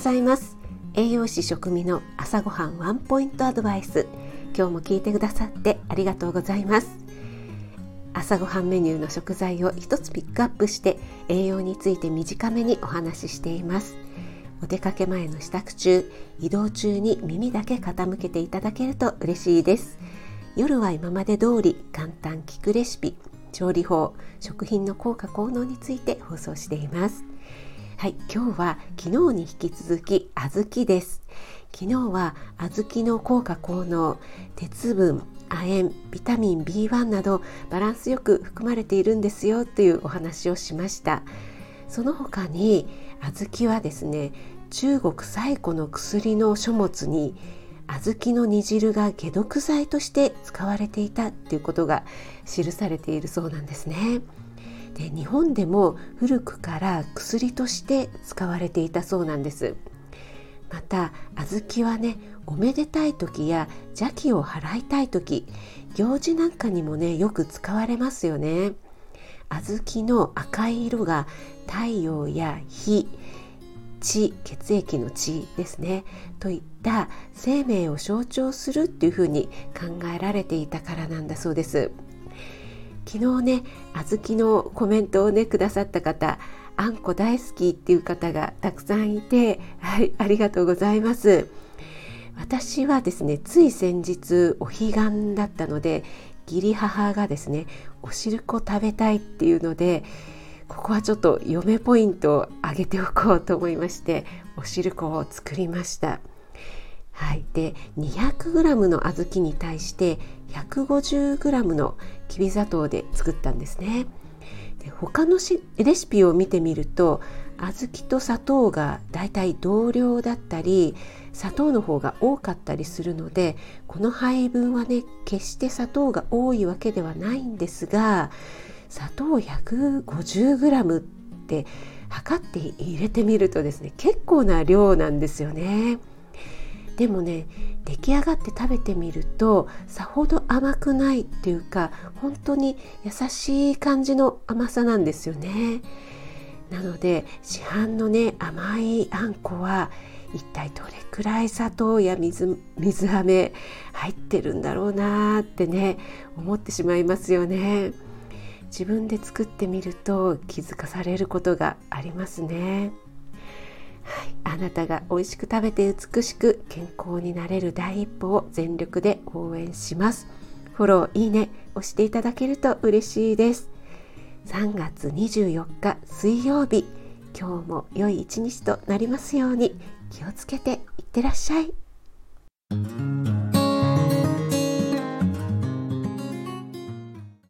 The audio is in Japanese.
ざいます。栄養士食味の朝ごはんワンポイントアドバイス、今日も聞いてくださってありがとうございます。朝ごはんメニューの食材を一つピックアップして栄養について短めにお話ししています。お出かけ前の支度中、移動中に耳だけ傾けていただけると嬉しいです。夜は今まで通り簡単聞くレシピ、調理法、食品の効果効能について放送しています。はい、今日は昨日に引き続き小豆です。昨日は小豆の効果効能、鉄分、亜鉛、ビタミン B1 などバランスよく含まれているんですよというお話をしました。その他に小豆はですね、中国最古の薬の書物に小豆の煮汁が解毒剤として使われていたということが記されているそうなんですね。で、日本でも古くから薬として使われていたそうなんです。また小豆はね、おめでたい時や邪気を払いたい時、行事なんかにもね、よく使われますよね。小豆の赤い色が太陽や火、血、血液の血ですね、といった生命を象徴するっていうふうに考えられていたからなんだそうです。昨日ね、小豆のコメントをね、くださった方、あんこ大好きっていう方がたくさんいて、はい、ありがとうございます。私はですね、つい先日お彼岸だったので、義理母がですね、お汁粉食べたいっていうので、ここはちょっと嫁ポイントを上げておこうと思いまして、お汁粉を作りました。はい、で 200g の小豆に対して 150g のきび砂糖で作ったんですね。で、他のレシピを見てみると、小豆と砂糖がだいたい同量だったり、砂糖の方が多かったりするので、この配分はね、決して砂糖が多いわけではないんですが、砂糖 150g って測って入れてみるとですね、結構な量なんですよね。でもね、出来上がって食べてみるとさほど甘くないっていうか、本当に優しい感じの甘さなんですよね。なので市販のね、甘いあんこは一体どれくらい砂糖や水飴入ってるんだろうなってね、思ってしまいますよね。自分で作ってみると気づかされることがありますね。はい、あなたが美味しく食べて美しく健康になれる第一歩を全力で応援します。フォロー、いいね押していただけると嬉しいです。3月24日水曜日、今日も良い一日となりますように。気をつけていってらっしゃい。